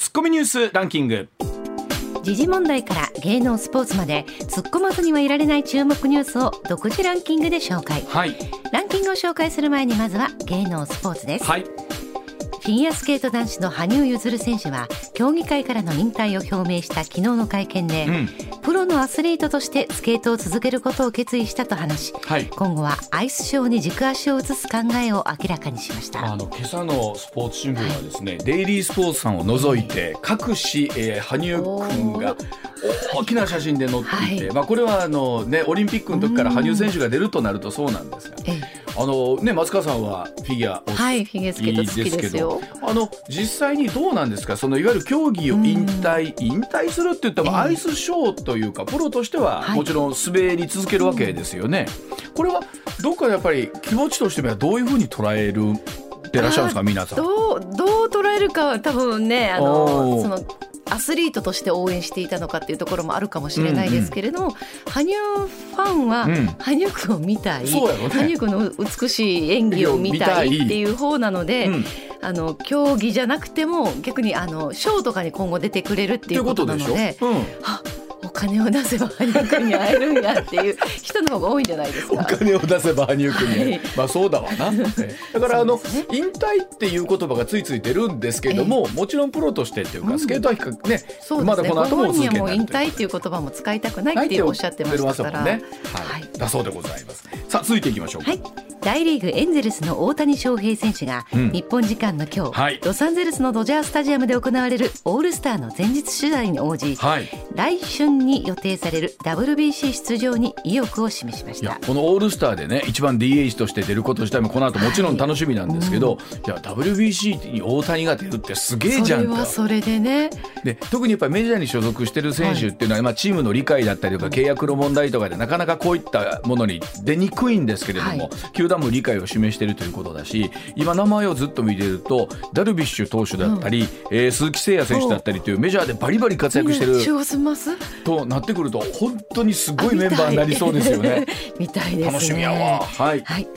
ツッコミニュースランキング。時事問題から芸能スポーツまで突っ込まずにはいられない注目ニュースを独自ランキングで紹介、はい、ランキングを紹介する前にまずは芸能スポーツです、はい、フィギュアスケート男子の羽生結弦選手は競技会からの引退を表明した昨日の会見で、プロのアスリートとしてスケートを続けることを決意したと話し、はい、今後はアイスショーに軸足を移す考えを明らかにしました。今朝のスポーツ新聞はですね、はい、デイリースポーツさんを除いて各紙、羽生くんが大きな写真で載っていて、はい、まあ、これはオリンピックの時から羽生選手が出るとなるとそうなんですが、松川さんはフィギュアお好きですけど、はい、フィギュアスケート好きですよ。実際にどうなんですか、そのいわゆる競技を引退するって言ってもアイスショーというか、プロとしてはもちろん滑り続けるわけですよね、はい、これはどっかでやっぱり気持ちとしてはどういうふうに捉えるってらっしゃるんですか、皆さん。どう捉えるかは多分ね、そのアスリートとして応援していたのかっていうところもあるかもしれないですけれども、羽生ファンは羽生君を見たい、羽生君の美しい演技を見たいっていう方なので、競技じゃなくても逆にショーとかに今後出てくれるっていうことなので、お金を出せば羽生君に会えるんだっていう人の方が多いんじゃないですか。お金を出せば羽生君に会える、はい、まあ、そうだわなだから引退っていう言葉がついつい出るんですけども、もちろんプロとしてっていうか、スケートはね、まだこの後も続けない、本人はもう引退っていう言葉も使いたくないっておっしゃってましたから、ね、はいはい、だそうでございます。さあ続いていきましょう、はい、大リーグエンゼルスの大谷翔平選手が、日本時間の今日、はい、ロサンゼルスのドジャースタジアムで行われるオールスターの前日取材に応じ、はい、来春に予定される WBC 出場に意欲を示しました。いや、このオールスターでね、一番 DH として出ること自体もこの後もちろん楽しみなんですけど、いや WBC に大谷が出るってすげえじゃんか。それはそれでね、で特にやっぱりメジャーに所属してる選手っていうのは、まあ、チームの理解だったりとか契約の問題とかでなかなかこういったものに出にくいんですけれども、はい、球団も理解を示しているということだし、今名前をずっと見てるとダルビッシュ投手だったり、鈴木誠也選手だったりというメジャーでバリバリ活躍してるとなってくると、本当にすごいメンバーになりそうですよね。みたいですね。楽しみやわ。はい、はい、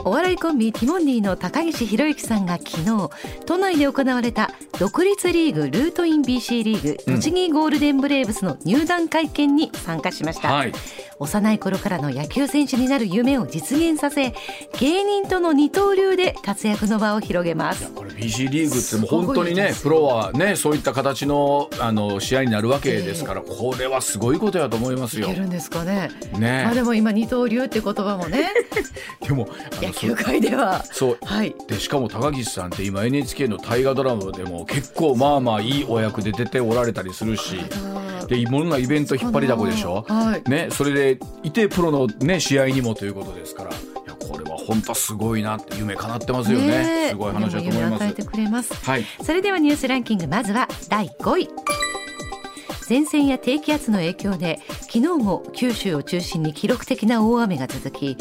お笑いコンビティモンディの高岸宏行さんが昨日都内で行われた独立リーグルートイン BC リーグ栃木ゴールデンブレーブスの入団会見に参加しました、はい、幼い頃からの野球選手になる夢を実現させ、芸人との二刀流で活躍の場を広げます。いや、これ BC リーグっても本当にね、プロはね、そういった形の、試合になるわけですから、これはすごいことやと思いますよ。いけるんですかね。まあ、でも今二刀流って言葉もねでも球界ではそう、はい、でしかも高岸さんって今 NHK の大河ドラマでも結構まあまあいいお役で出ておられたりするし、でいろんなイベント引っ張りだこでしょ、はいね、それでいてプロの、ね、試合にもということですから、いやこれは本当すごいなって、夢叶ってますよ ねすごい話だと思います。夢与えてくれます、はい、それではニュースランキング、まずは第5位。前線や低気圧の影響で昨日も九州を中心に記録的な大雨が続き、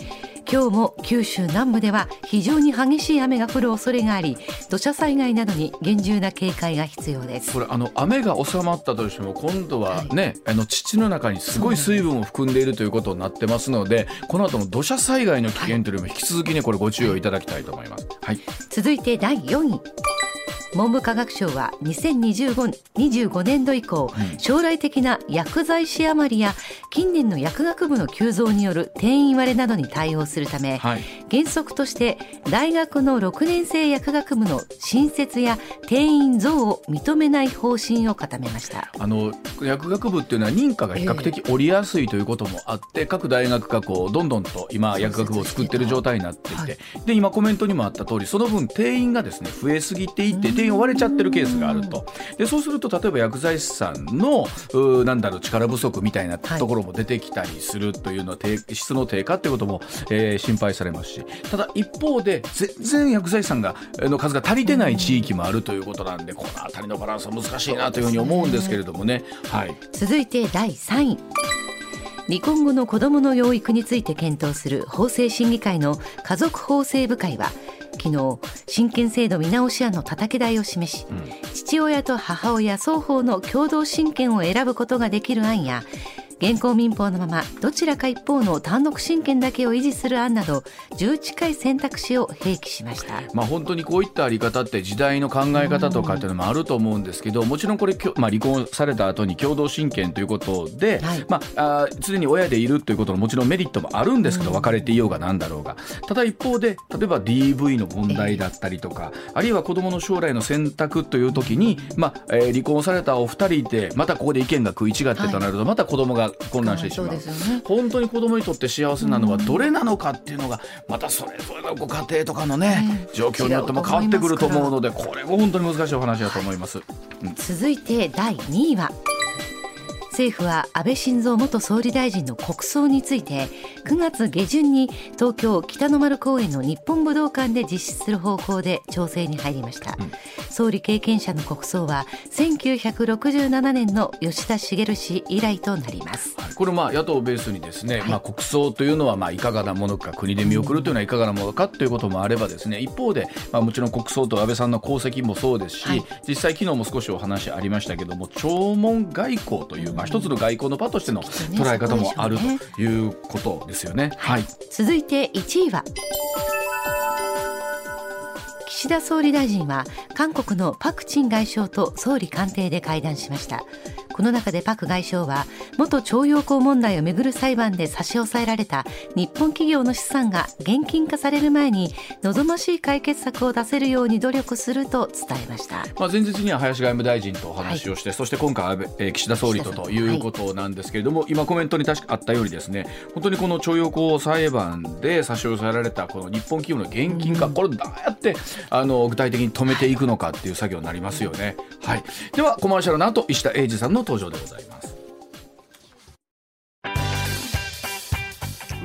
今日も九州南部では非常に激しい雨が降る恐れがあり、土砂災害などに厳重な警戒が必要です。これ雨が収まったとしても今度は、ね、はい、土の中にすごい水分を含んでいるということになってますので、この後も土砂災害の危険というのも引き続き、ね、これご注意をいただきたいと思います、はい、続いて第4位。文部科学省は2025年度以降、将来的な薬剤師余りや近年の薬学部の急増による定員割れなどに対応するため、はい、原則として大学の6年生薬学部の新設や定員増を認めない方針を固めました。薬学部っていうのは認可が比較的下りやすいということもあって、各大学がこうどんどんと今薬学部を作っている状態になっていて、はい、で今コメントにもあった通り、その分定員がですね、増えすぎていて、定員を割れちゃってるケースがあると。でそうすると例えば薬剤師さんの力不足みたいなところも出てきたりするというのは、質の低下ということも、心配されますし、ただ一方で全然薬剤師さんの数が足りてない地域もあるということなんで、この辺りのバランスは難しいなというふうに思うんですけれどもね、はい、続いて第3位。離婚後の子どもの養育について検討する法制審議会の家族法制部会は昨日、親権制度見直し案のたたき台を示し、父親と母親双方の共同親権を選ぶことができる案や、現行民法のままどちらか一方の単独親権だけを維持する案など11回選択肢を併記しました。まあ、本当にこういったあり方って時代の考え方とかっていうのもあると思うんですけど、もちろんこれ、離婚された後に共同親権ということで、はい、常に親でいるということのもちろんメリットもあるんですけど、別れていようがなんだろうが、ただ一方で例えば DV の問題だったりとか、あるいは子どもの将来の選択という時に、離婚されたお二人でまたここで意見が食い違ってとなると、また子どもが混乱してしまう、はい、そうですよね。本当に子どもにとって幸せなのはどれなのかっていうのが、またそれぞれのご家庭とかのね、状況によっても変わってくると思うので、これも本当に難しいお話だと思います。続いて第2位は、政府は安倍晋三元総理大臣の国葬について9月下旬に東京北の丸公園の日本武道館で実施する方向で調整に入りました。総理経験者の国葬は1967年の吉田茂氏以来となります。これ野党をベースにですね、国葬というのは、いかがなものか、国で見送るというのはいかがなものかということもあればですね、一方で、もちろん国葬と安倍さんの功績もそうですし、はい、実際昨日も少しお話ありましたけども、弔問外交という、一つの外交の場としての捉え方もあるということですよね。はい、続いて1位は、岸田総理大臣は韓国のパク・チン外相と総理官邸で会談しました。この中でパク外相は、元徴用工問題をめぐる裁判で差し押さえられた日本企業の資産が現金化される前に望ましい解決策を出せるように努力すると伝えました。前日には林外務大臣とお話をして、はい、そして今回岸田総理ということなんですけれども、はい、今コメントに確かあったようにですね、本当にこの徴用工裁判で差し押さえられたこの日本企業の現金化、これどうやって具体的に止めていくのかっていう作業になりますよね。はい、ではコマーシャルの後、石田英二さんの登場でございます。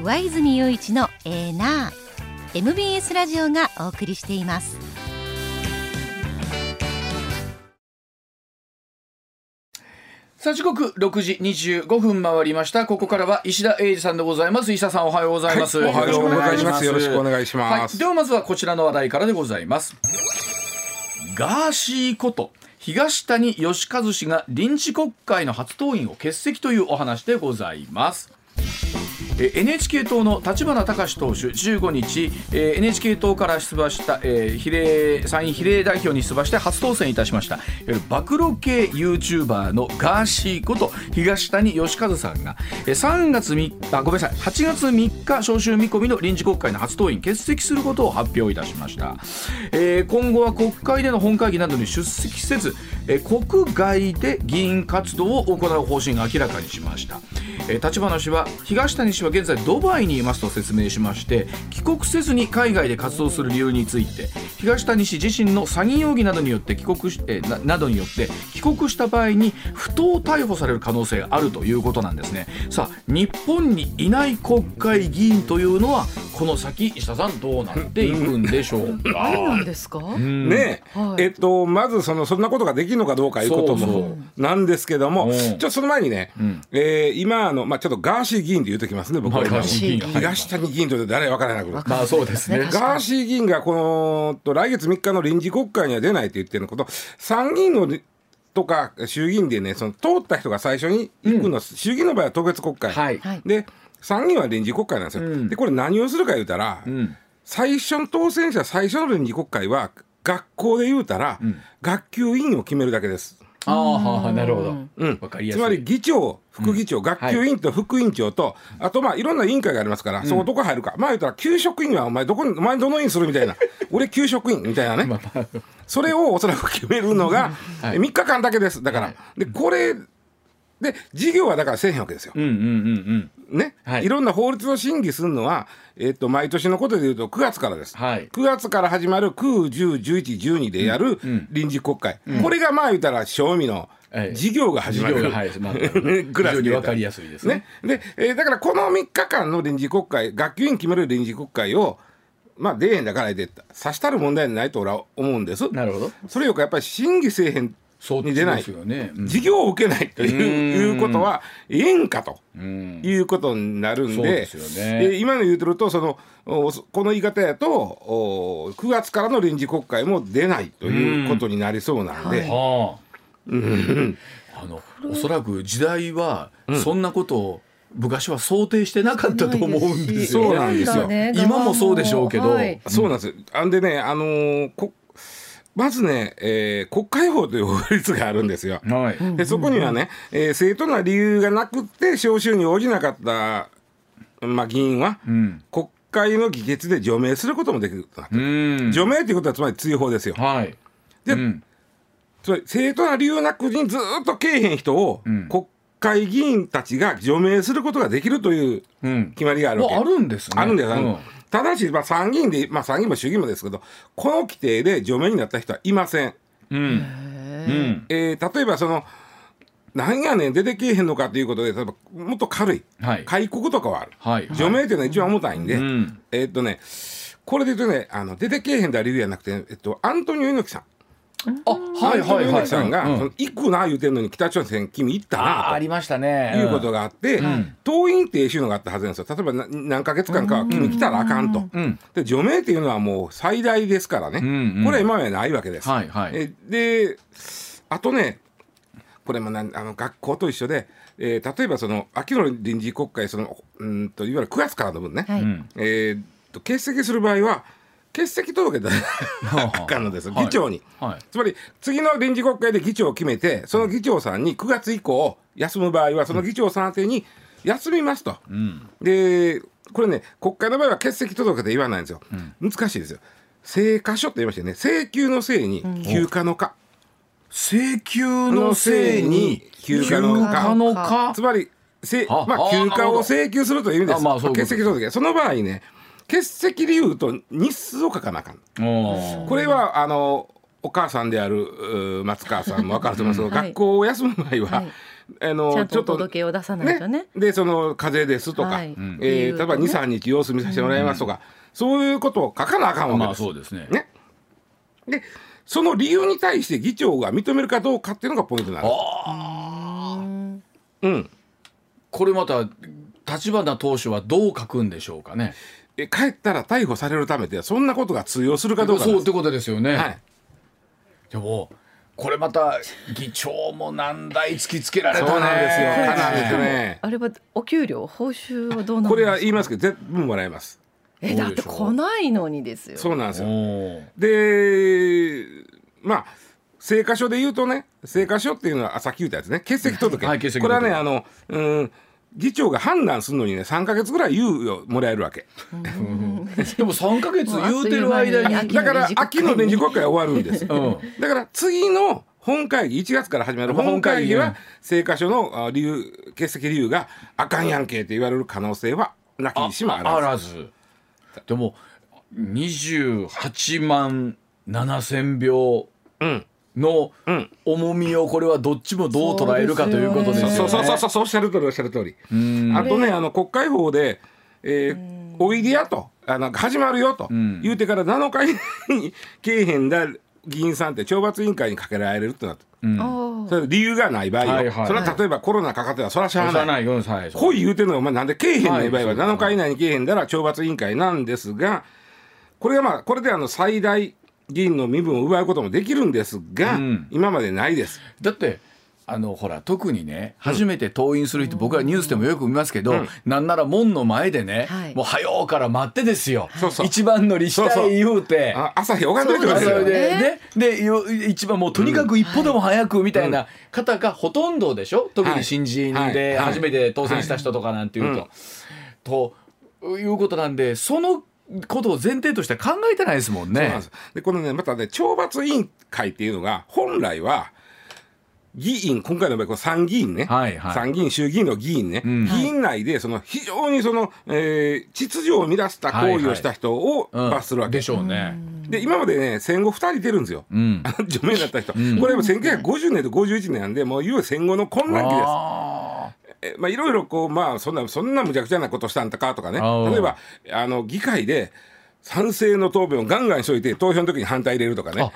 上泉雄一のエーナー MBS ラジオがお送りしています。さあ、時刻6時25分回りました。ここからは石田英二さんでございます。石田さん、おはようございます。はい、おはようございます。よろしくお願いします。はい、ではまずはこちらの話題からでございます。ガーシーこと東谷義和氏が臨時国会の初登院を欠席というお話でございます。NHK 党の立花孝志党首、15日 NHK 党から出馬した、参院比例代表に出馬して初当選いたしました。暴露系 YouTuber のガーシーこと東谷義和さんが8月3日召集見込みの臨時国会の初登院欠席することを発表いたしました。今後は国会での本会議などに出席せず、国外で議員活動を行う方針が明らかにしました。立花氏は、東谷氏は現在ドバイにいますと説明しまして、帰国せずに海外で活動する理由について、東谷氏自身の詐欺容疑などによって帰国した場合に不当逮捕される可能性があるということなんですね。さあ、日本にいない国会議員というのはこの先、石田さん、どうなっていくんでしょうか。何なんですかね。はい、まずそんなことができるのかどうかいうこともなんですけども、その前にね、今ちょっとガーシー議員で言うときますね。僕は東谷議員というと誰分からなくなる。そうですね。ガーシー議員が来月3日の臨時国会には出ないと言っているのこと、参議院のとか衆議院でね、通った人が最初に行くの、衆議院の場合は特別国会、はい、で参議院は臨時国会なんですよ。でこれ何をするか言うたら、最初の当選者最初の臨時国会は学校で言うたら、学級委員を決めるだけです。なるほど。分かりやすい。つまり議長、副議長、学級委員と副委員長と、あといろんな委員会がありますから、そこどこ入るか、言ったら給食委員はお前どの委員するみたいな俺給食委員みたいなねそれをおそらく決めるのが3日間だけです。だから、でこれで事業はだからせえへんわけですよ。いろんな法律の審議するのは、毎年のことでいうと9月からです。9月から始まる9、10、11、12でやる臨時国会、これが言ったら正味の事業が始まるクラスで分かりやすいですね。だからこの3日間の臨時国会、学級委員決める臨時国会を出えへんだから差したる問題ないと俺は思うんです。なるほど。それよりやっぱり審議せえへんに出ない、事業を受けないということはええんかということになるん で、今の言うてるとこの言い方やと9月からの臨時国会も出ないということになりそうなんで、おそらく時代はそんなことを昔は想定してなかったと思うんですよ。そうなんですよ。今もそうでしょうけど、はい、そうなんです。でね、まずね、国会法という法律があるんですよ、はい、でそこにはね、正当な理由がなくて召集に応じなかった、まあ、議員は、うん、国会の議決で除名することもできるとなってる。除名ということはつまり追放ですよ、はい、で、うん、つまり正当な理由なくにずっとけえへん人を、うん、国会議員たちが除名することができるという決まりがあるわけ、うん、あるんですね。あるんです、うん、ただし、参議院で、参議院も衆議院もですけど、この規定で除名になった人はいません。うん、例えば、何やねん出てけえへんのかということで、例えばもっと軽い、はい、戒告とかはある、はい、除名というのは一番重たいんで、はい、ね、これで言うとね、出てけえへんだ理由じゃなくて、アントニオ猪木さん。あ、はいはいはい、さんが、うん、行くな言うてんのに北朝鮮君行ったなとありましたね、いうことがあって、うん、党員っていうのがあったはずなんですよ。例えば何ヶ月間かは君来たらあかんと、うん、で除名っていうのはもう最大ですからね、うんうん、これは今はないわけです、はいはい、であとねこれも学校と一緒で、例えば秋の臨時国会いわゆる9月からの分ね、はい、欠席する場合は欠席届出なかんのです、はい、議長に、はい、つまり次の臨時国会で議長を決めてその議長さんに9月以降休む場合はその議長さん宛てに休みますと、うん、でこれね国会の場合は欠席届で言わないんですよ、うん、難しいですよ。請課書って言いましたよね。請求のせいに休暇の課、請求のせいに休暇の課、つまり休暇を請求するという意味です。欠席届その場合ね欠席理由と日数を書かなあかん。これはお母さんである松川さんも分かると思いますけど、はい、学校を休む場合は、はい、ちゃんと届けを出さないとね。で風邪ですとか、はい、例えば 2,3 日様子見させてもらいますとか、うん、そういうことを書かなあかんわけです、まあそうですね。ね。でその理由に対して議長が認めるかどうかっていうのがポイントなんです。あ、うん、これまた立花党首はどう書くんでしょうかね。帰ったら逮捕されるためでそんなことが通用するかどうか。そうってことですよね、はい、でもこれまた議長も難題突きつけられたね。そうなんですよ、かなりですね。あれはお給料報酬はどうなんですか。これは言いますけど全部もらえます。だって来ないのにですよ。そうなんですよ。で請課書で言うとね、請課書っていうのはさっき言ったやつね、欠席届、はい、欠席届これはね議長が判断するのにね3ヶ月ぐらい猶予もらえるわけでも3ヶ月言うてる間にだから秋の臨時国会は終わるんです、うん、だから次の本会議1月から始まる本会議は成果書の理由欠席理由があかんやんけって言われる可能性はなきにしもあらず。でも28万7000票、うんの重みをこれはどっちもどう捉えるかということですよね。そうそうそうそう、おっしゃる通りおっしゃる通り。あとね国会法で、おいでやと始まるよと言うてから7日以内にけえへんだ議員さんって懲罰委員会にかけられるってなって、うん、それ理由がない場合、はいはい、それは例えばコロナかかってはそらしゃあないこう言うてんのはお前なんでけえへんない場合は7日以内にけえへんだら懲罰委員会なんですが、これがこれで最大議員の身分を奪うこともできるんですが、うん、今までないです。だってほら特にね、うん、初めて登院する人、僕はニュースでもよく見ますけど、うん、なんなら門の前でね、はい、もう早うから待ってですよ、はい、一番乗りしたい言うて朝日拝んでるからですよね。で一番もうとにかく一歩でも早くみたいな方がほとんどでしょ、特に新人で初めて当選した人とかなんていうと、はいはい、ということなんでそのことを前提として考えてないですもんね。そうなんです。でこのねまたね懲罰委員会っていうのが本来は議員、今回の場合参議院ね、はいはい、参議院衆議院の議員ね、うん、議員内で非常に秩序を乱した行為をした人を罰するわけ、はいはいうん、でしょうね。で今までね戦後2人出るんですよ、うん、除名になった人、うん、これも1950年と51年なんでもういよいよ戦後の混乱期です。いろいろそんな無茶苦茶なことしたんだかとかね、例えば議会で賛成の答弁をガンガンしといて投票の時に反対入れるとかね。は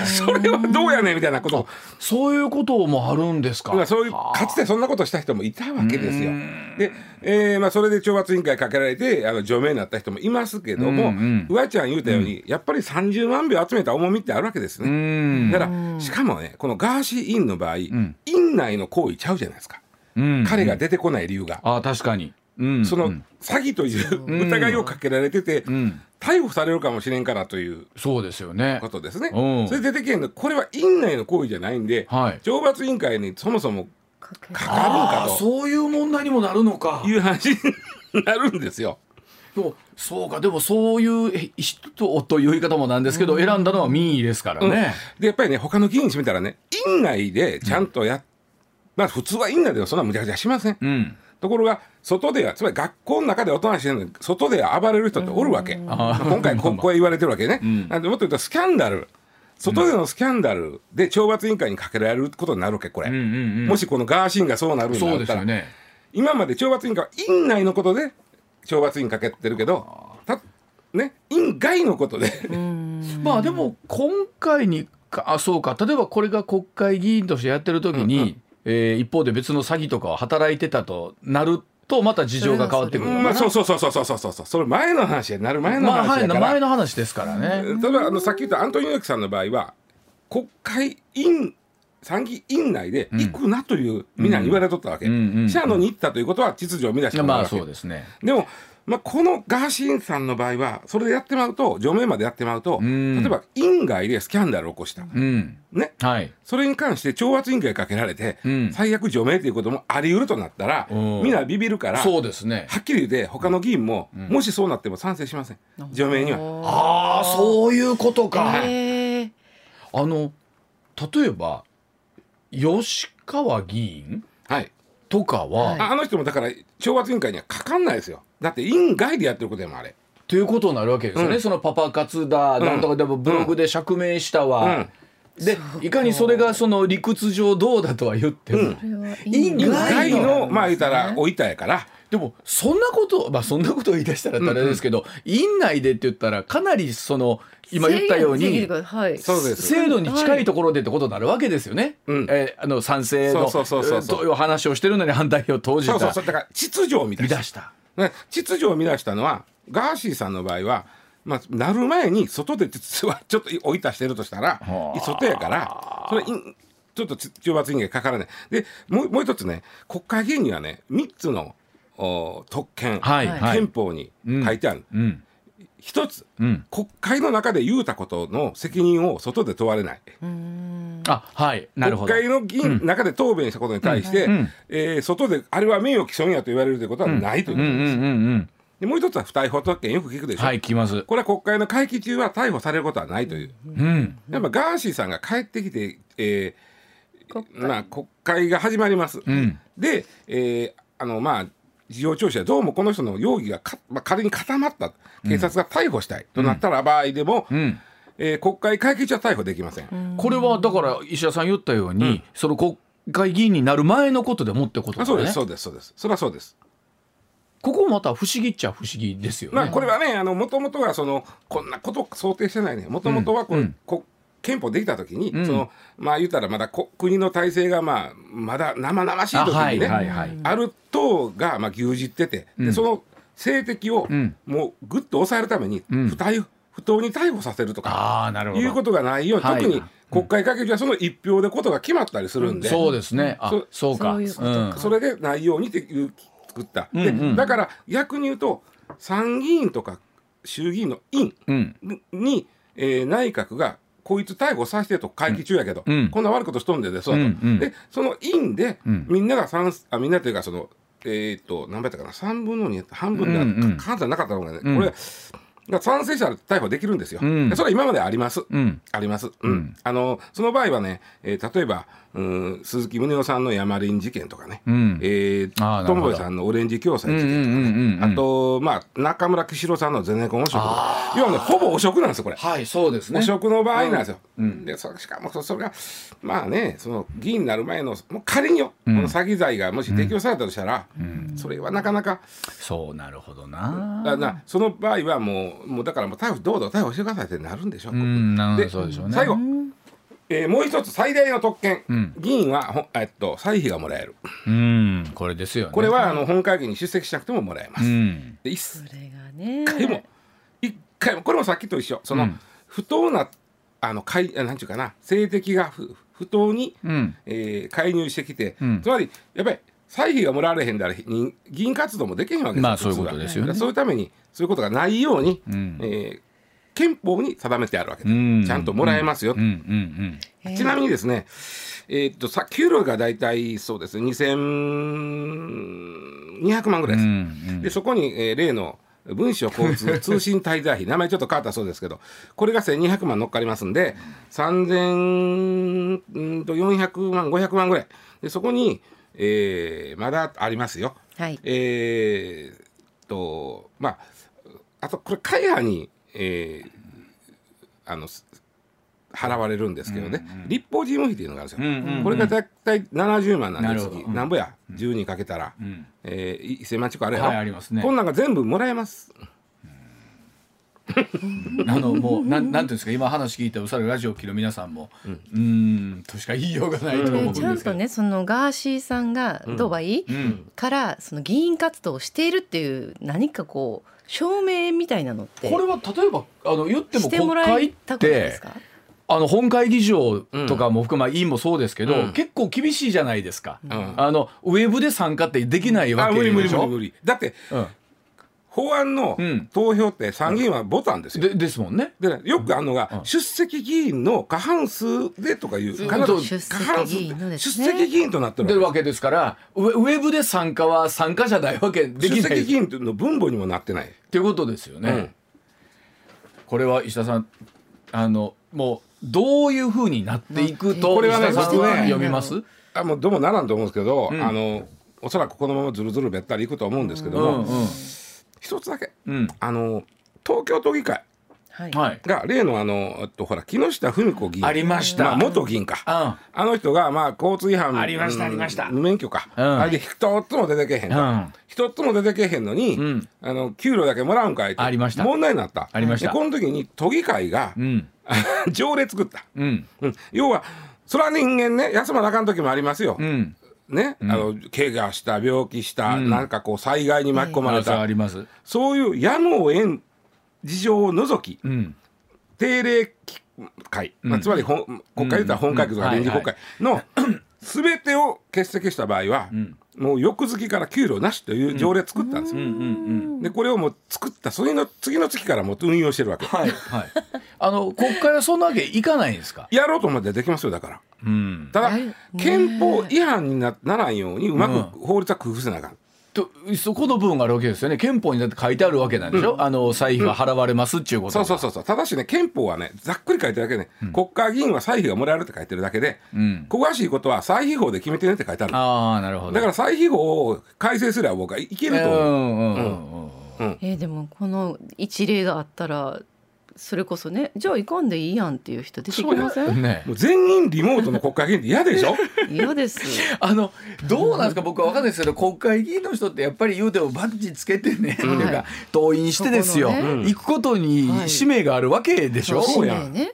あ、それはどうやねんみたいなことを、そういうこともあるんですか。そういうかつてそんなことした人もいたわけですよ。で、それで懲罰委員会かけられて除名になった人もいますけども、うわちゃん言うたように、やっぱり30万票集めた重みってあるわけですね。だからしかもね、このガーシー委員の場合、院内の行為ちゃうじゃないですか、彼が出てこない理由が。あ、確かに。その詐欺という疑いをかけられてて、逮捕されるかもしれんからということですね。それ出てけんの、これは院内の行為じゃないんで、懲罰委員会にそもそもかかるんかと、そういう問題にもなるのかいう話になるんですよ。そうか。でもそういう人という言い方もなんですけど、選んだのは民意ですからね。でやっぱりね、他の議員にしてみたらね、院内でちゃんとまあ普通は院内ではそんな無茶苦茶しません。ところが外では、つまり学校の中で大人してるのに外では暴れる人っておるわけ。今回ここへ言われてるわけね。なんでもっと言うとスキャンダル、外でのスキャンダルで懲罰委員会にかけられることになるわけこれ、もしこのガーシーンがそうなるんだったら。そうですよね。今まで懲罰委員会は院内のことで懲罰委員かけてるけど、院外のことでまあでも今回にそうか、例えばこれが国会議員としてやってる時に、一方で別の詐欺とかを働いてたとなると、また事情が変わってくるのかな。そうそれ前の話になる、前の話だから、前の話ですからね。例えばさっき言ったアントニオ猪木さんの場合は、国会院参議院内で行くなというみんなに言われとったわけ。社のに行ったということは秩序を乱したわけ。そうですね。でも、このガーシーさんの場合はそれでやってまうと、除名までやってまうと、例えば院外でスキャンダルを起こした、それに関して懲罰委員会かけられて、最悪除名ということもあり得るとなったら、みんなビビるから、そうですね。はっきり言って他の議員も、もしそうなっても賛成しません、除名には。ああ、そういうことか。例えば吉川議員とかは、あの人もだから懲罰委員会にはかかんないですよ。だって院外でやってることでもあれということになるわけですよね。そのパパ活だなんとかでもブログで釈明したわ、でいかにそれがその理屈上どうだとは言っても、院外のまあ言ったらおいたやから。でもそんなことそんなことを言い出したらあれですけど、院内でって言ったらかなりその今言ったように制度に近いところでってことになるわけですよね。賛成のという話をしてるのに反対を投じた。だから秩序を乱した。秩序を乱したのはガーシーさんの場合は、なる前に外で実はちょっとおいたしてるとしたら、外やからそれちょっと懲罰委員会かからない。でもう一つね、国会議員にはね、3つの特権、憲法に書いてある。一つ、国会の中で言うたことの責任を外で問われない。国会の議員の中で答弁したことに対して、外であれは名誉毀損やと言われるということはないということです。でもう一つは不逮捕特権、よく聞くでしょ。聞きます。これは国会の会期中は逮捕されることはないという。やっぱガーシーさんが帰ってきて、国会が始まります。で、事情聴取はどうもこの人の容疑が仮に固まった、警察が逮捕したいとなったら場合でも、国会会期中は逮捕できません。これはだから石田さん言ったように、その国会議員になる前のことでもってことだね。そうですそれはそうです。ここもまた不思議っちゃ不思議ですよね。これはね、もともとはそのこんなことを想定してないね。もともとは憲法できたときに、その言ったらまだ国の体制がまだ生々しいときにね、ある党が牛耳ってて、でその政敵をもうぐっと抑えるために不当に逮捕させるとかいうことがないように、特に国会会議中はその一票でことが決まったりするんで、そうですね。そうか、それでないようにって作った。だから逆に言うと、参議院とか衆議院の院に内閣がこいつ逮捕させてと、会期中やけど、こんな悪いことしとんで、でその院でみんながみんなというか、その何倍だったかな、3分の2やった、半分で換算なかったのがね、これが賛成者は逮捕できるんですよ。それは今まであります、あります。その場合はね、例えば鈴木宗男さんのヤマリン事件とかね、友部さんのオレンジ共済事件とかね、あと中村喜四郎さんのゼネコン汚職、要はねほぼ汚職なんですよこれ。そうですね。汚職の場合なんですよ。でしかもそれがその議員になる前の、もう仮によ、この詐欺罪がもし適用されたとしたら、それはなかなか。そう、なるほどな。その場合はもうもうだからもう逮捕どうぞ逮捕してくださいってなるんでしょう。で最後、もう一つ最大の特権、議員は歳費がもらえる。これですよね。これは本会議に出席しなくてももらえます。でそれがね一回もこれもさっきと一緒、その、不当ななんていうかな、政敵が不当に、介入してきて、つまりやっぱり歳費がもらわれへんだら議員活動もできへんわけです。まあそういうことですよね。そういうためにそういうことがないように、憲法に定めてあるわけで、ちゃんともらえますよ。ちなみにですね、給料がだいたいそうです2200万ぐらいです。でそこに、例の文書交通通信滞在費名前ちょっと変わったそうですけど、これが1200万乗っかりますんで3000と400万500万ぐらいで、そこに、まだありますよ。はい、まああとこれ会派に、払われるんですけどね、立法事務費というのがあるんですよ。これがだいたい70万なんです。なんぼや12かけたら、1000万近くあるやろ、はい、ありますね。こんなんが全部もらえます。もうなんていうんですか、今話聞いたうさるラジオ機の皆さんもとしか言いようがないと思うんですけど、ちゃんとね、そのガーシーさんがドバイからその議員活動をしているっていう何かこう証明みたいなのって、これは例えば言っても国会って本会議場とかも含め、委員もそうですけど、結構厳しいじゃないですか。ウェブで参加ってできないわけでしょ。無理だって、法案の投票って参議院はボタンですよ。ですもんね。でよくあるのが、出席議員の過半数でとかいう、出席議員となってるわけですから、ウェブで参加は参加じゃないわけできない。出席議員の分母にもなってないということですよね。これは石田さん、もうどういうふうになっていくと、これはね、読みます。もうどうもならんと思うんですけど、おそらくこのままずるずるべったりいくと思うんですけども、一つだけ、東京都議会が例のほら木下富美子議員ありました。元議員か、あの人がまあ交通違反ありましたありました。無免許か、あれで一つも出てけへん。一つも出てけへんのに、給料だけもらうんかいって問題になった。ありました。この時に都議会が条例作った。要はそれは人間ね、休まなあかん時もありますよ。ね、怪我した病気した、なんかこう災害に巻き込まれた、そういうやむを得ん事情を除き、定例会、つまり国会でいったら本会議とか臨時国会のすべてを欠席した場合は、もう翌月から給料なしという条例作ったんですよ。でこれをもう作った次の月からもう運用してるわけ。国会はそんなわけいかないんですか。やろうと思ってできますよ。だから、ただ憲法違反にならんようにうまく法律は工夫せなあかんと、そこの部分があるわけですよね。憲法にだって書いてあるわけなんでしょ、歳費は払われますっていうこと、そうただしね、憲法はねざっくり書いてるだけで、国会議員は歳費がもらえるって書いてるだけで、詳しいことは歳費法で決めてねって書いてある。なるほど。だから歳費法を改正すれば僕はいけると思う。でもこの一例があったら、それこそね、じゃあいかんでいいやんっていう人出てきません、もう全員リモートの国会議員って嫌でしょ。嫌ですどうなんですか、僕は分かんないですけど、国会議員の人ってやっぱり言うてもバッジつけてね、というか党員してですよ、行くことに使命があるわけでしょ。そうやんね。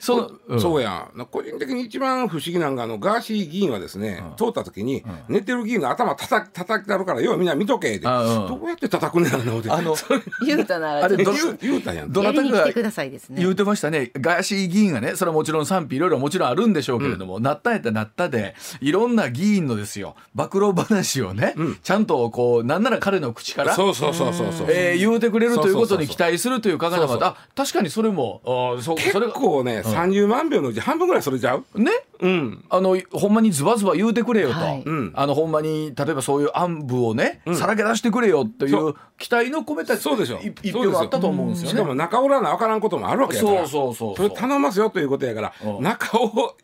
そうやん。個人的に一番不思議なのが、ガーシー議員はですね、通った時に寝てる議員の頭叩きあるからようみんな見とけって、どうやって叩くねんのって言うたなら、どなたか言うてましたね。ガーシー議員がね、それはもちろん賛否いろいろもちろんあるんでしょうけれども、なったやったらなったで、いろんな議員のですよ、暴露話をね、ちゃんとこうなんなら彼の口から言うてくれるということに期待するという考え方も、確かにそれもそれ結構ね、30万票のうち半分ぐらいそれちゃうね。ほんまにズバズバ言うてくれよと、ほんまに例えばそういう暗部をね、さらけ出してくれよという期待の込めた一票があったと思うんですよね。しかも中おらな分からんこともあるわけやから、それ頼ますよということやから、中を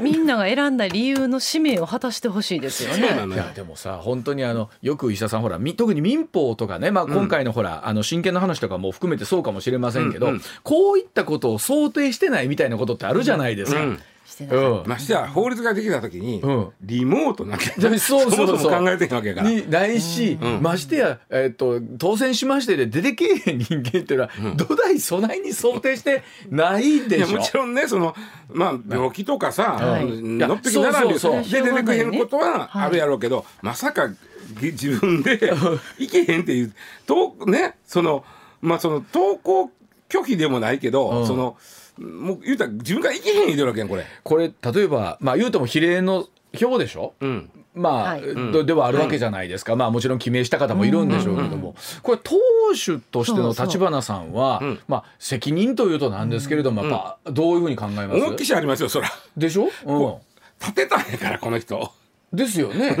みんなが選んだ理由の使命を果たしてほしいですよね。でもさ、本当によく石田さん、ほら特に民法とかね、今回のほら親権の話とかも含めてそうかもしれませんけど、こういったことを想定してないみたいなことってあるじゃないですか。してなかった。ましては法律ができた時にリモートなんかそうそうそうそも考えてるわけからにないし、ましてや、当選しましてで出てけえへん人間っていうのは土台備えに想定してないでしょ。いやもちろんね、そのまあ病気とかさ、のっぴきならんで出てくへんことはあるやろうけど、はい、まさか自分で行けへんっていうとね、そのまあその投稿拒否でもないけど、そのもう言うたら自分から行けへん言うてるわけやん。これ例えばまあ言うても比例の票でしょ、まあ、ではあるわけじゃないですか、まあもちろん記名した方もいるんでしょうけども、これ党首としての立花さんはまあ責任というとなんですけれども、やっぱどういうふうに考えます？大きしありますよ、そらでしょ、立てたんやからこの人ですよね。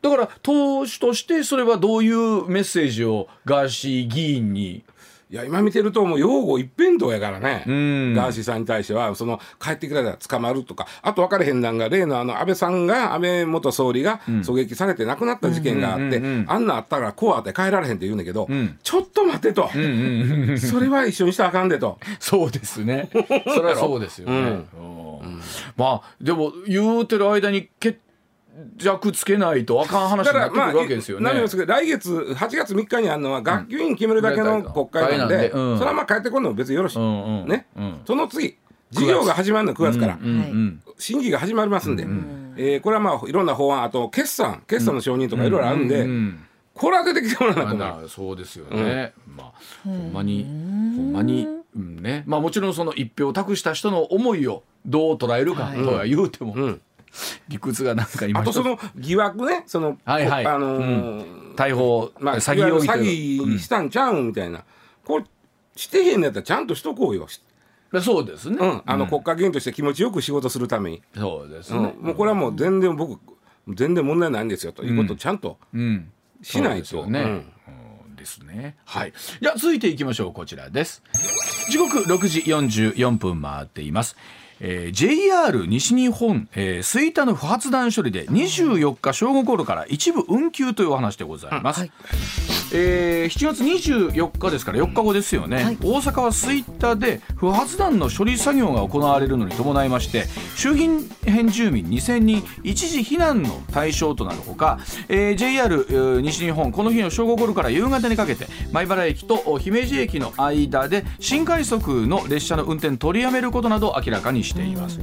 だから党首としてそれはどういうメッセージをガーシー議員に？いや今見てるともう擁護一辺倒やからね、ガーシーさんに対しては。その帰ってきたら捕まるとか、あと分かれへんなんが例の安倍さんが、安倍元総理が狙撃されて亡くなった事件があって、あんなあったからこうあって帰られへんって言うんだけど、ちょっと待てと、それは一緒にしたらあかんでと。そうですね、それはそうですよね。まあでも言うてる間に決弱つけないとあかん話になってくるわけですよね。だから、来月8月3日にあるのは学級委員決めるだけの国会なんで、それはまあ帰ってこんのも別によろしい、ね。その次授業が始まるの9月から、審議が始まりますんで、これはまあいろんな法案、あと決算の承認とかいろいろあるんで、これは出てきてもらわなくなる。そうですよね。まあほんまにほんまにね、まあもちろんその一票を託した人の思いをどう捉えるかとは言うても。理屈がなんか今あとその疑惑ね、その逮捕、詐欺容疑、詐欺したんちゃうんみたいな、これしてへんのやったらちゃんとしとこうよ。そうですね、国家議員として気持ちよく仕事するために。そうですね、もうこれはもう全然僕全然問題ないんですよということをちゃんとしないとね。ですね。はい、じゃあ続いていきましょう。こちらです。時刻6時44分回っています。JR 西日本、吹田の不発弾処理で24日正午頃から一部運休というお話でございます。7月24日ですから4日後ですよね、大阪は吹田で不発弾の処理作業が行われるのに伴いまして、周辺住民2000人一時避難の対象となるほか、JR 西日本この日の正午頃から夕方にかけて米原駅と姫路駅の間で新快速の列車の運転取りやめることなどを明らかにしています。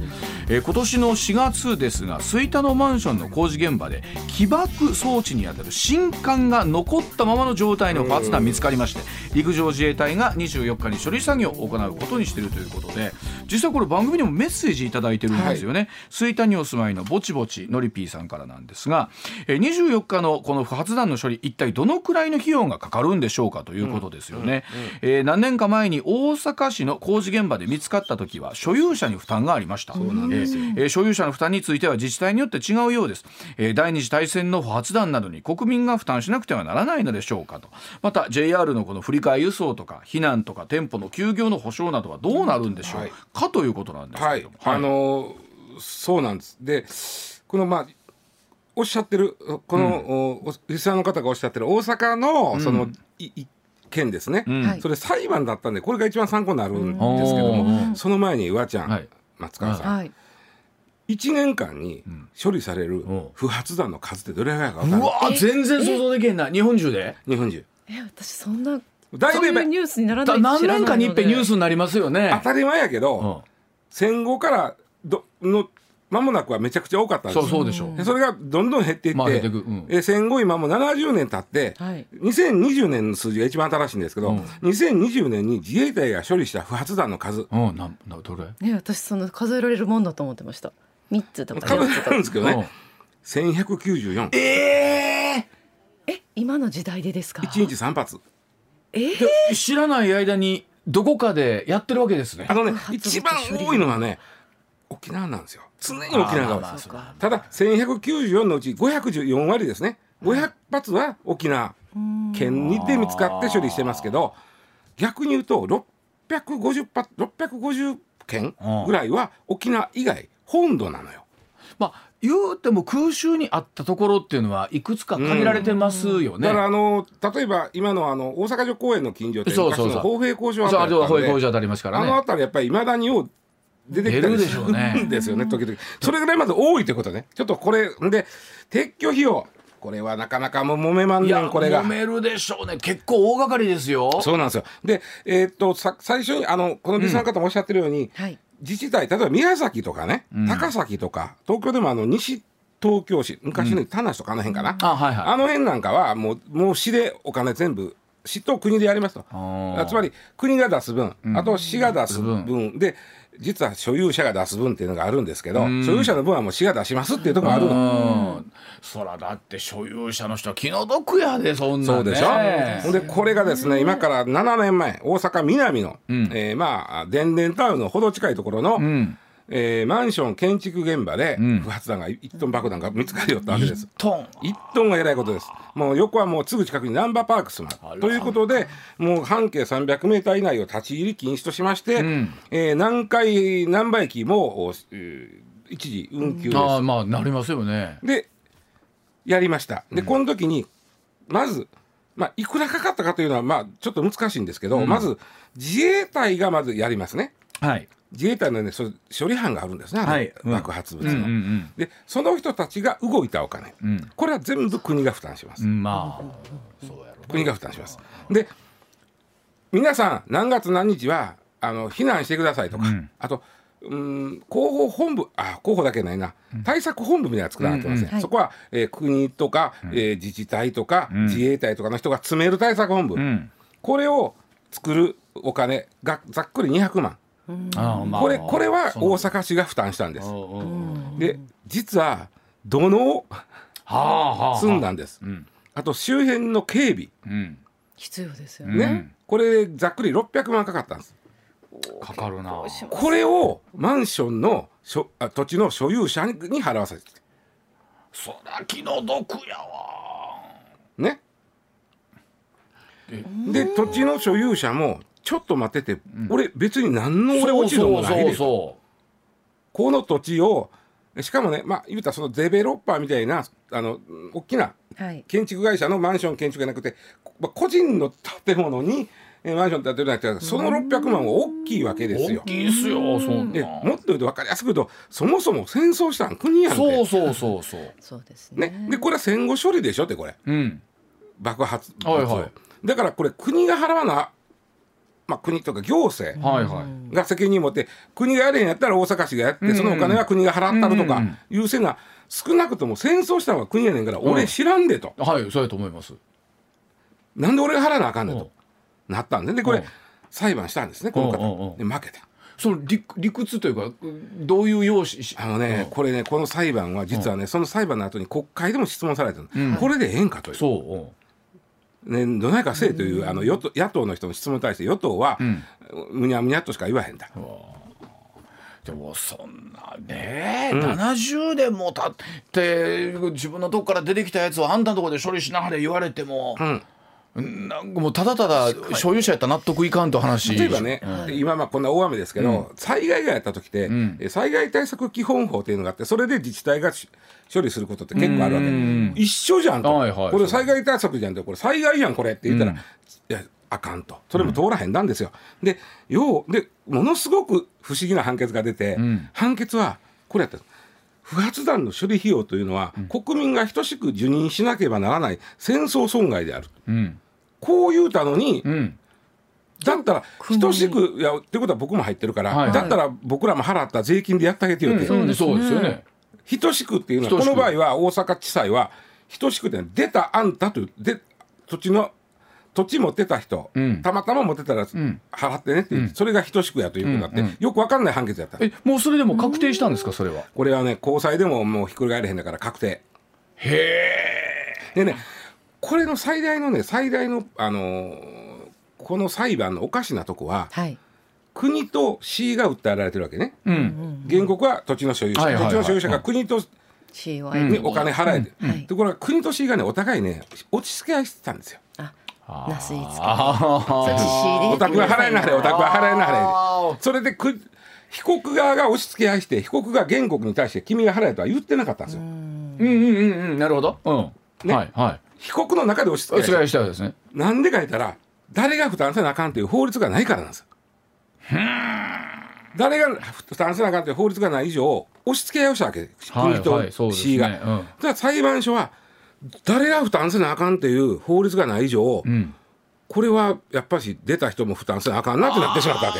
今年の4月ですが、吹田のマンションの工事現場で起爆装置にあたる信管が残ったままの状態の不発弾見つかりまして、陸上自衛隊が24日に処理作業を行うことにしているということで、実際これ番組にもメッセージいただいてるんですよね、吹田にお住まいのぼちぼちのりぴーさんからなんですが、24日のこの不発弾の処理、一体どのくらいの費用がかかるんでしょうかということですよね。何年か前に大阪市の工事現場で見つかった時は所有者に負担がありました。所有者の負担については自治体によって違うようです。第二次大戦の不発弾などに国民が負担しなくてはならないのでしょうかと。また JR のこの振り替え輸送とか避難とか店舗の休業の補償などはどうなるんでしょうか、ということなんですけども、そうなんです。でこのまあおっしゃってるこの実際の方がおっしゃってる大阪のその件ですね、それ裁判だったんでこれが一番参考になるんですけども、その前に岩ちゃん、松川さん、1年間に処理される不発弾の数ってどれぐらいか分かる？うわ全然想像できへんな。日本中私そんなそういうニュースにならないので、何年かに一遍ニュースになりますよね。当たり前やけど、戦後からの間もなくはめちゃくちゃ多かったんですよ。そうでしょう。それがどんどん減っていって、戦後今も70年経って2020年の数字が一番新しいんですけど、2020年に自衛隊が処理した不発弾の数、どれ？私その数えられるもんだと思ってました。3つとか数えられるんですけどね、1194。今の時代でですか？1日3発。知らない間にどこかでやってるわけですね。一番多いのはね沖縄なんですよ。常に沖縄が多いです。ただ1194のうち514割ですね、500発は沖縄県にて見つかって処理してますけど、逆に言うと650件ぐらいは沖縄以外本土なのよ。まあ言うても空襲にあったところっていうのはいくつか限られてますよね、だから例えば今の大阪城公園の近所って昔の砲兵工場あたりありますからね。あのあたりやっぱり未だに出てきたりするんですよね、時々。それぐらいまず多いということね。ちょっとこれで撤去費用、これはなかなかも揉めまんねん、これが。揉めるでしょうね。結構大掛かりですよ。そうなんですよ。で、最初にこのリスナーの方もおっしゃってるように、はい、自治体、例えば宮崎とかね、高崎とか、東京でも西東京市、昔の田無とかあの辺かな、あの辺なんかはもう市でお金全部、市と国でやりますと。つまり国が出す分、あと市が出す分で、実は所有者が出す分っていうのがあるんですけど、所有者の分はもう市が出しますっていうところがあるの。そらだって所有者の人は気の毒やで、そんなね。そうでしょ。でこれがですね、今から7年前大阪南の電電タウンのほど近いところのマンション建築現場で不発弾が1トン爆弾が見つかりよったわけです。1トンがえらいことです。もう横はもうすぐ近くにナンバーパークスもあるということで、もう半径300メーター以内を立ち入り禁止としまして、難波駅も一時運休です。まあなりますよね。でやりました。でこの時にまず、いくらかかったかというのはちょっと難しいんですけど、まず自衛隊がまずやりますね。はい、自衛隊のね、処理班があるんですね、爆発物の。で、その人たちが動いたお金、これは全部国が負担します。国が負担します。で、皆さん、何月何日は避難してくださいとか、あと、広報本部、広報だけないな、対策本部みたいなの作らなきゃいけません。そこは国とか自治体とか自衛隊とかの人が詰める対策本部、これを作るお金がざっくり200万。これは大阪市が負担したんです。で実は土のを積んだんです。あと周辺の警備必要ですよね。これざっくり600万かかったんです。かかるな。これをマンションの土地の所有者に払わせて、そら気の毒やわね。で土地の所有者もちょっと待ってて、俺別に何の落ち度もないで、この土地をしかもね、言うたらそのデベロッパーみたいな大きな建築会社のマンション建築じゃなくて、個人の建物にマンション建てるなんて、その600万は大きいわけですよ。大きいですよ。そんなもっと言うと分かりやすく言うと、そもそも戦争したん国やん。そうですね。でこれは戦後処理でしょって、これ爆発だから、これ国が払わな、国とか行政が責任を持って、国がやれんやったら大阪市がやって、そのお金は国が払ったるとかいうせな、少なくとも戦争したのは国やねんから、俺知らんでと、そうやと思います、なんで俺が払わなあかんねんとなったんで、これ裁判したんですね、この方で負けた。その理屈というか、どういう要旨。これね、この裁判は実はね、その裁判の後に国会でも質問されたの、これでええんかという、どないかせえという野党の人の質問に対して、与党はむにゃむにゃっとしか言わへんだ。でもそんなね、70年も経って自分のとこから出てきたやつをあんたのとこで処理しなはれ言われても、なんかもうただただ所有者やったら納得いかんと話。例えばね、今こんな大雨ですけど、災害がやった時って災害対策基本法っていうのがあって、それで自治体が処理することって結構あるわけ。一緒じゃんと、これ災害対策じゃんと、これ災害やんこれって言ったら、いやあかんと、それも通らへんなんですよ。でものすごく不思議な判決が出て、判決はこれやった。不発弾の処理費用というのは、国民が等しく受任しなければならない戦争損害である、こう言うたのに、だったら等しく、いやってことは僕も入ってるから、だったら僕らも払った税金でやってあげてよって、等しくっていうのは、この場合は大阪地裁は等しくっていうのは、出たあんたというで、土地持ってた人、たまたま持ってたら払ってねって、それが等しくやということになって、よく分かんない判決やった。もうそれでも確定したんですか、それは。これはね、高裁でももうひっくり返れへんだから確定。でね、これの最大のこの裁判のおかしなとこは、国と市が訴えられてるわけね。原告は土地の所有者、土地の所有者が国と市にお金払えてる。ところが国と市がね、お互いね、落ち着け合いしてたんですよ。なすりつけ、お宅は払えなはれ、お宅は払えなはれ。それで被告側が押し付け合いして、被告が原告に対して君が払えとは言ってなかったんですよ。なるほど。被告の中で押し付け合いしたんですね。なんでか言ったら、誰が負担せなあかんという法律がないからなんですよ。誰が負担せなあかんという法律がない以上押し付け合いをしたわけ、国と市が。だから裁判所は誰が負担せなあかんという法律がない以上、うん、これはやっぱり出た人も負担せなあかんなってなってしまったわけ。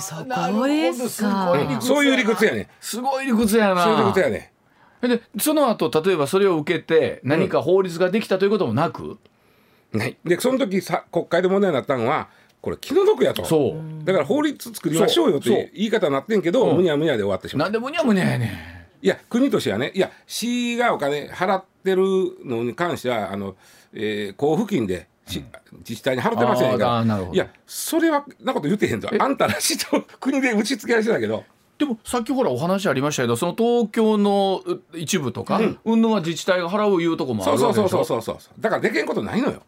そこですか。うん、そういう理屈やね。すごい理屈やな。そういう理屈やね。でその後例えばそれを受けて何か法律ができたということもなく、うん、ない。でその時さ国会で問題になったのはこれ気の毒やと。そう。だから法律作りましょうよという言い方になってんけど、むにゃむにゃで終わってしまう。なんでむにゃむにゃやねん。いや国としてはね、いや市がお金払ってるのに関しては交付金で。自治体に払ってませんから、いやそれはなこと言ってへんぞ。あんたら市と国で打ち付けられてたけど。でもさっきほらお話ありましたけど、その東京の一部とか、うん、運動は自治体が払ういうとこもあるわけでしょ。そうだからできんことないのよ。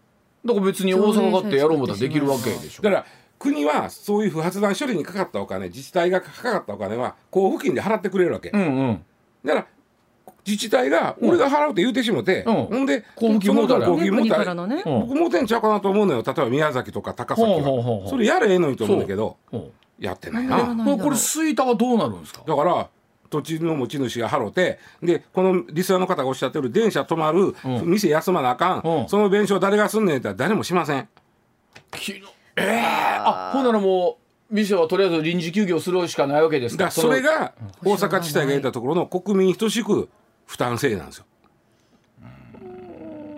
だから別に大阪だってやろうもたらできるわけでしょ。だから国はそういう不発弾処理にかかったお金、自治体がかかったお金は交付金で払ってくれるわけ。うんうん、だから自治体が俺が払うって言うてしもて、うん、ほんで交付金もたら僕もてんちゃうかなと思うのよ。例えば宮崎とか高崎は、それやれええのにと思うんだけどやってないな。これ吹田はどうなるんですか。だから土地の持ち主が払うて、でこのリスナーの方がおっしゃってる電車止まる、うん、店休まなあかん、うん、その弁償誰がすんねんって言ったら誰もしません。あ、ほんならもう店はとりあえず臨時休業するしかないわけですか。だからそれが大阪自治体が言ったところの国民等しく負担制なんですよ。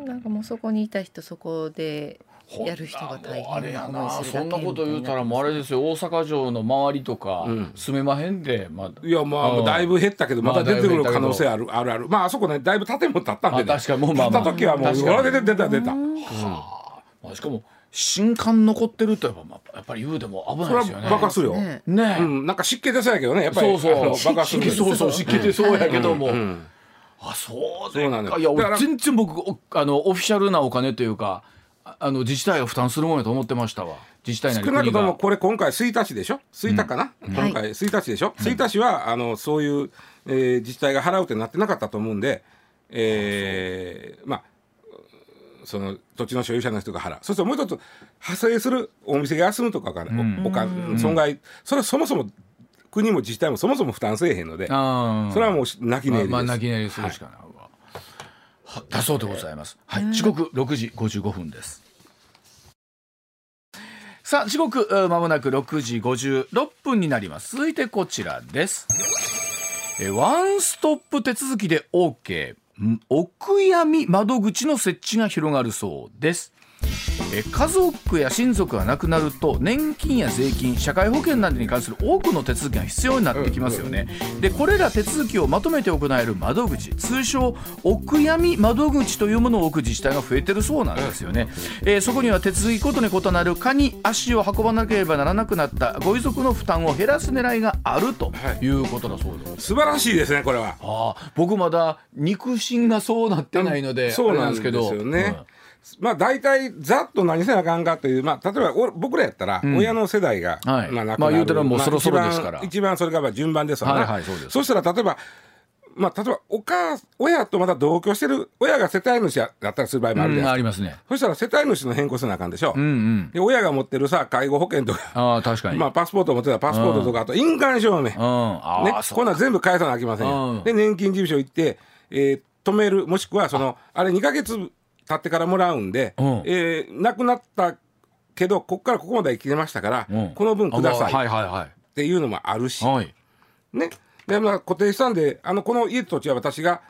なんかもうそこにいた人そこでやる人が大変あれやな。そんなこと言うたらもうあれですよ、大阪城の周りとか住めまへんで、まあ、いやまあだいぶ減ったけどまた出てくる可能性ある、あるある。まああそこねだいぶ建物建ったんでね。確かにもうまあ建った時はもう出た、まあ、しかも新館残ってるとやっぱり言うでも危ないですよね。それは爆破するよね、うん、なんか湿気出そうやけどね、やっぱり爆破する。そう湿気出そうやけども、あ、そうですか。いや俺全然僕オフィシャルなお金というか自治体が負担するもんやと思ってましたわ。自治体なり国が。少なくともこれ今回吹田市でしょ、吹田かな、うん、今回吹田市でしょ、うん、吹田市はそういう、自治体が払うってなってなかったと思うんで、まあその土地の所有者の人が払う。そしてもう一つ派生するお店が休むとかから、うん、損害、それはそもそも国も自治体もそもそも負担せえへんので、それはもう泣き寝入りです。まあ泣き寝入りするしかないわ。はい、だそうでございます。はい、時刻6時55分です。さあ時刻まもなく6時56分になります。続いてこちらです。ワンストップ手続きで OK、お悔やみ窓口の設置が広がるそうです。家族や親族が亡くなると年金や税金、社会保険などに関する多くの手続きが必要になってきますよね。でこれら手続きをまとめて行える窓口、通称お悔やみ窓口というものを置く自治体が増えてるそうなんですよね。そこには手続きごとに異なる課に足を運ばなければならなくなったご遺族の負担を減らす狙いがあるということだそうです、はい、素晴らしいですねこれは。あ、僕まだ肉親がそうなってないので、そうなんですけど、そうなんですよね、うん、まあ、大体ざっと何せなあかんかという、まあ、例えば僕らやったら親の世代が、うん、はい、まあ、亡くなる、まあ、言うたらもうそろそろですから、まあ、一番それが順番ですわね、はいはい、そうしたら例えば、まあ、例えば親とまた同居してる親が世帯主だったりする場合もあるじゃないですか、うん、ありますね。そしたら世帯主の変更せなあかんでしょ、うんうん、で親が持ってるさ介護保険とか、あ、確かに、まあ、パスポート持ってたらパスポートとか、あと印鑑証明、うん、ね、こんなん全部返さなあきませんよ、うん、で年金事務所行って、止める、もしくはそのあれ2ヶ月経ってからもらうんで、うん、亡くなったけどここからここまで生きれましたから、うん、この分くださいっていうのもあるし、はいね、でまあ、固定資産でこの家と土地は私が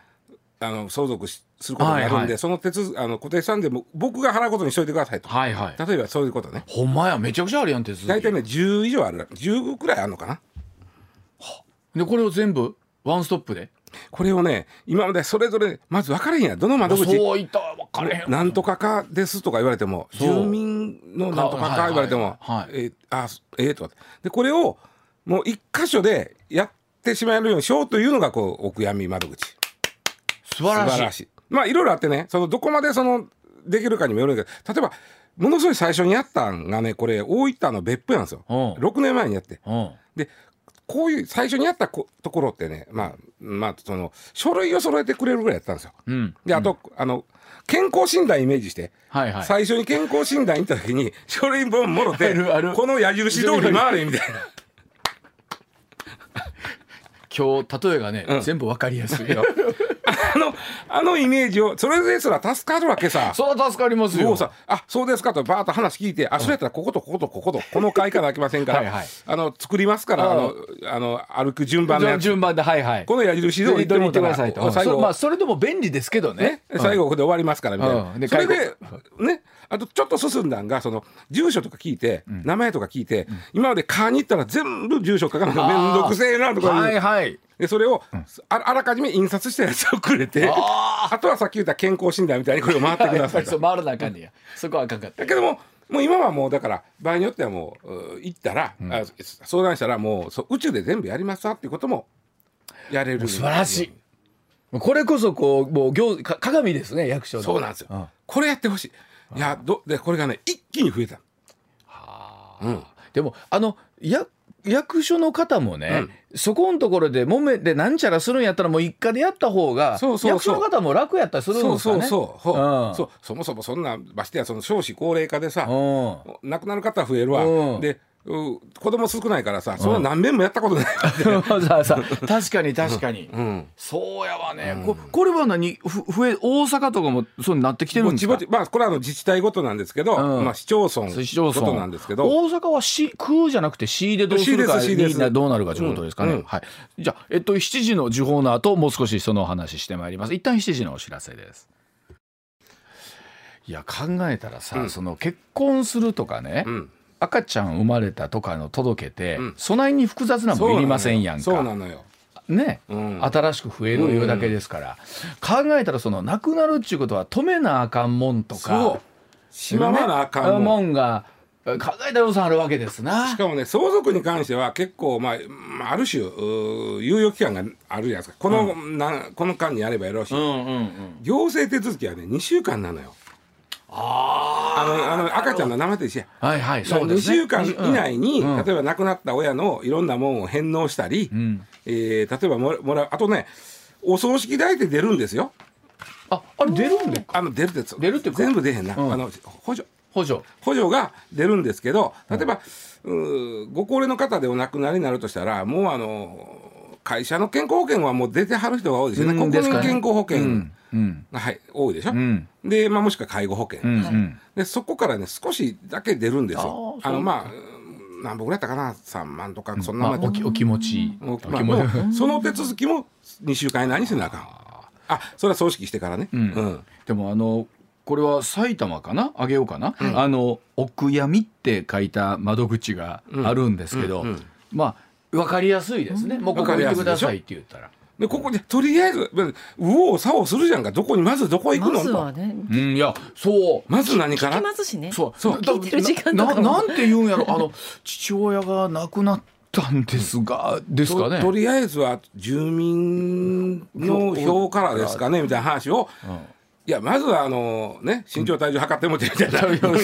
相続することになるんで、はいはい、その固定資産でも僕が払うことにしといてくださいと、はいはい、例えばそういうことね。ほんまや、めちゃくちゃあるやん手続き。大体ね10以上ある、10くらいあるのかな。でこれを全部ワンストップでこれをね、今までそれぞれまず分かれへんや、どの窓口そういった分かれへん、なんとかかですとか言われても、住民のなんとかか言われても、とかでこれをもう一箇所でやってしまえるようにしようというのがこうお悔やみ窓口。素晴らしい。まあいろいろあってね、そのどこまでそのできるかにもよるんだけど、例えばものすごい最初にやったんがね、これ大分の別府なんですよ。6年前にやって、でこういう最初にやったところってね、まあその書類を揃えてくれるぐらいやったんですよ、うん、であと、うん、健康診断イメージして、はいはい、最初に健康診断行った時に書類本もろてこの矢印通り回れみたいな今日例えがね、うん、全部わかりやすいよ。あのイメージをそれですら助かるわけさ。それは助かりますよ。もうさ、あ、そうですかとバーッと話聞いて、あ、それやったらこことこことこことこの回から開けませんからはい、はい、作りますから、歩く順番のやつ、順番で、はいはい、この矢印で置いてもらってくださいと。最後、まあ、それでも便利ですけど ね、最後ここで終わりますからみたいな、それでね。あとちょっと進んだんが、その住所とか聞いて、名前とか聞いて、今までカーに行ったら全部住所書かなきゃ面倒くせえなとか、はいはい、でそれをあらかじめ印刷したやつをくれて、 あとはさっき言った健康診断みたいにこれを回ってくださいそう回らなあかんねやそこはあかんかっただけども、もう今はもうだから場合によってはもう行ったら、うん、相談したらもう宇宙で全部やりますわっていうこともやれる。素晴らしい。これこそこうもう鏡ですね、役所の。そうなんですよ、うん、これやってほしい。いやでこれがね一気に増えた。はあ、うん、でも役所の方もね、うん、そこのところで揉めてなんちゃらするんやったらもう一家でやった方が、そうそうそう、役所の方も楽やったりするんですかね。そもそもそんなましてやその少子高齢化でさ、うん、亡くなる方増えるわ、うん、で子供少ないからさ、うん、そんな何遍もやったことない確かに確かに、うん、そうやわね、うん、これは何、大阪とかもそうなってきてるんですか。まあ、これは自治体ごとなんですけど、うん、まあ、市町村ごとなんですけど、大阪は空じゃなくて市でどうするか、どうなるかということですかね、うんうん、はい。じゃあ、7時の時報の後もう少しその話してまいります。一旦7時のお知らせです。いや考えたらさ、うん、その結婚するとかね、うん、赤ちゃん生まれたとかの届けて、うん、そないに複雑なもんいりませんやんか。そうなのよ。ね、うん、新しく増えるいうだけですから、うんうん、考えたらそのなくなるっちゅうことは止めなあかんもんとか、しまわなあかんもんが考えた予算あるわけですな。しかもね、相続に関しては結構、まあ、ある種猶予期間があるじゃないですか。うん、この間にやればよろしい、うんうんうん、行政手続きはね2週間なのよ。赤ちゃんの名前と一緒や、はいはい、そうですね、2週間以内に、うん、例えば亡くなった親のいろんなものを返納したり、うん、例えばもらう、あとねお葬式代って出るんですよ。あれ出るんですか。出るって全部出へんな、うん、補助が出るんですけど、例えば、うん、ご高齢の方でお亡くなりになるとしたら、もう会社の健康保険はもう出てはる人が多いですよね、うん、国民健康保険、うんうん、はい、多いでしょ、うん、で、まあ、もしくは介護保険、うんうん、でそこからね少しだけ出るんですよ。まあ何本ぐらいだったかな、3万とかそんな、まあ、お気持ち、その手続きも2週間以内にせなあかん。それは葬式してからね、うんうん、でもこれは埼玉かな、上尾かな、うん、お悔やみって書いた窓口があるんですけど、うんうんうん、まあ分かりやすいですね、うん、もうここ見てくださいって言ったらで、ここでとりあえず右往左往するじゃんか。どこにまずどこ行くのと、まずはね、うん、いやそう、まず何から聞きますしね。そう聞いてる時間とかも なんて言うんやろ父親が亡くなったんですがですかね、とりあえずは住民の票からですかねみたいな話を、うん、いやまずはね、身長体重測ってもってみたいな、うん、からい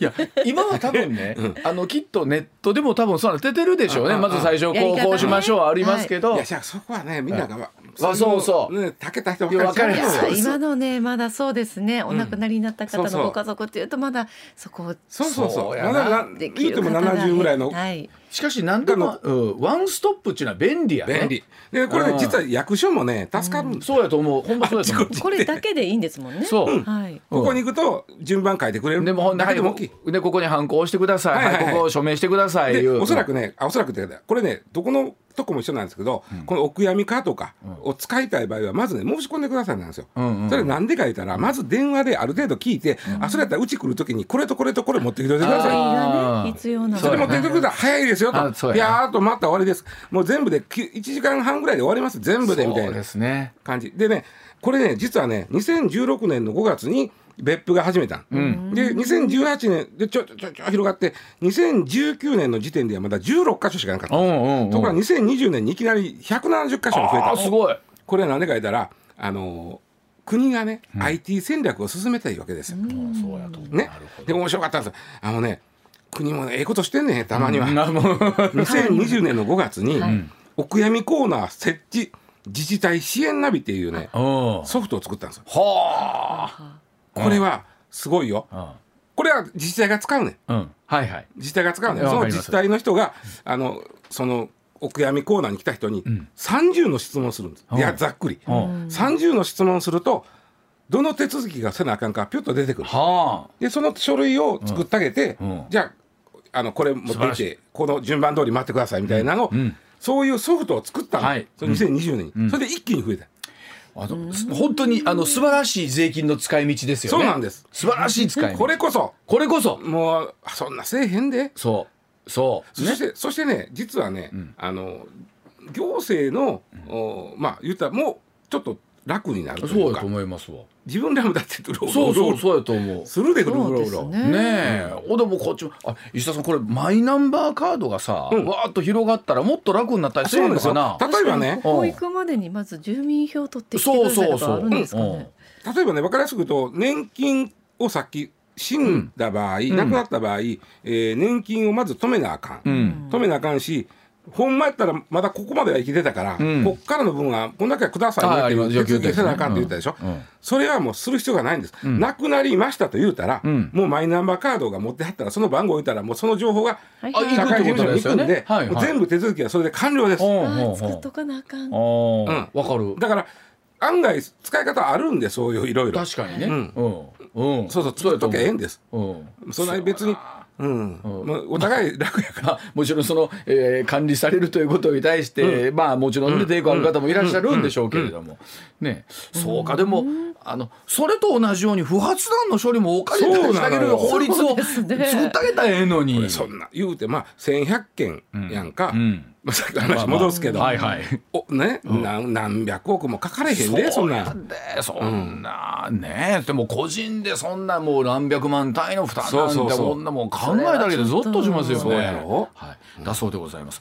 や今は多分ね、うん、きっとネットでも多分そうな出てるでしょうね。まず最初こうしましょう、ありますけど、はい、いやじゃあそこはねみんなが、はい、そうね、たけた人ばっかり今のね、まだそうですね、お亡くなりになった方のご家族っていうとまだそこを、そうやな、言うても70ぐらいの、はい、しかし何でもワンストップっていうのは便利やね。便利で、これね、実は役所もね助かるんです。そうやと思う、ほんまそうやと思う。これだけでいいんですもんね。そう、うん、はい、ここに行くと順番書いてくれる。でもだけでも大きい。でここにハンコをしてください、はいはいはい、ここを署名してくださいいう。おそらくね、おそらくってこれね、どこのとこも一緒なんですけど、うん、このお悔やみかとかを使いたい場合はまずね申し込んでくださいなんですよ、うんうん、それなんでか言ったら、まず電話である程度聞いて、うん、それやったらうち来るときにこれとこれとこれ持ってきてください、あ、ね、必要な、それ持ってきてください、早いですよと、ピャーっと待ったら終わりです、もう全部で1時間半ぐらいで終わります、全部でみたいな感じでね。これね実はね2016年の5月に別府が始めた、うん、で2018年でちょ広がって、2019年の時点ではまだ16カ所しかなかった、ところが2020年にいきなり170カ所に増えた。すごい。これは何でか言ったら国がね、うん、IT 戦略を進めたいわけですよ、うん、そうやと思う、ね、で面白かったんですよ。ね、国もええことしてんねん、たまには、うん、2020年の5月に、はい、お悔やみコーナー設置自治体支援ナビっていうねソフトを作ったんですよ。はあ、これはすごいよ、うん、これは自治体が使うね、うん、はいはい、自治体が使うね、その自治体の人がそのお悔やみコーナーに来た人に30の質問するんです、うん、いやざっくり、うん、30の質問するとどの手続きがせなあかんかピュッと出てくる、はあ、でその書類を作ってあげて、うんうん、じゃあ、これ持ってきてこの順番通り待ってくださいみたいなのを、うんうん、そういうソフトを作ったの、はい、それ2020年に、うん、それで一気に増えた。本当に素晴らしい税金の使い道ですよね。そうなんです。素晴らしい使い道。これこそもうそんなせえへんで。そう、ね、そしてね実はね、うん、行政の、うん、まあ言ったらもうちょっと楽になるというか。そうだと思いますわ。自分らもだってドローそうやと思う。するでくるぐらぐら。ねえ。でもこっちも石田さんこれマイナンバーカードがさ、うん、わーっと広がったらもっと楽になったりするのかな。例えばね。こう行くまでにまず住民票取ってきてくださいとかあるんですかね。うん、例えばね分かりやすく言うと年金をさっき死んだ場合、うん、亡くなった場合、年金をまず止めなあかん、うん、止めなあかんし。ほんまやったらまだここまでは生きてたから、うん、こっからの分はこんだけくださいねって手続きせなあかんって言ったでしょ、うんうん、それはもうする必要がないんです、うん、なくなりましたと言うたら、うん、もうマイナンバーカードが持ってはったらその番号を言ったらもうその情報が社会事務所に行くんで、はいはい、もう全部手続きはそれで完了です、はいはい、作っとかなあかん、うん、わかる。だから案外使い方あるんでそういういろいろ確かにね、うんうんうん、そう作っときゃええんです、うん、そんな別にうんうんまあ、お互い楽やから、まあ、もちろんその、管理されるということに対して、うん、まあもちろん抵抗ある方もいらっしゃるんでしょうけれども、ね、そうかでもそれと同じように不発弾の処理もお金でしてあげる法律を作ってあげたらええのにそんな言うてまあ1100件やんか、うんうんまあ、さっきの話戻すけど、まあまあはいはいおねうん、何百億もかかれへんでそんなそんな、うん、ねでも個人でそんなもう何百万単位の負担なんてこんなもん考えただけでゾッとしますよね。そうやろ、はい、だそうでございます。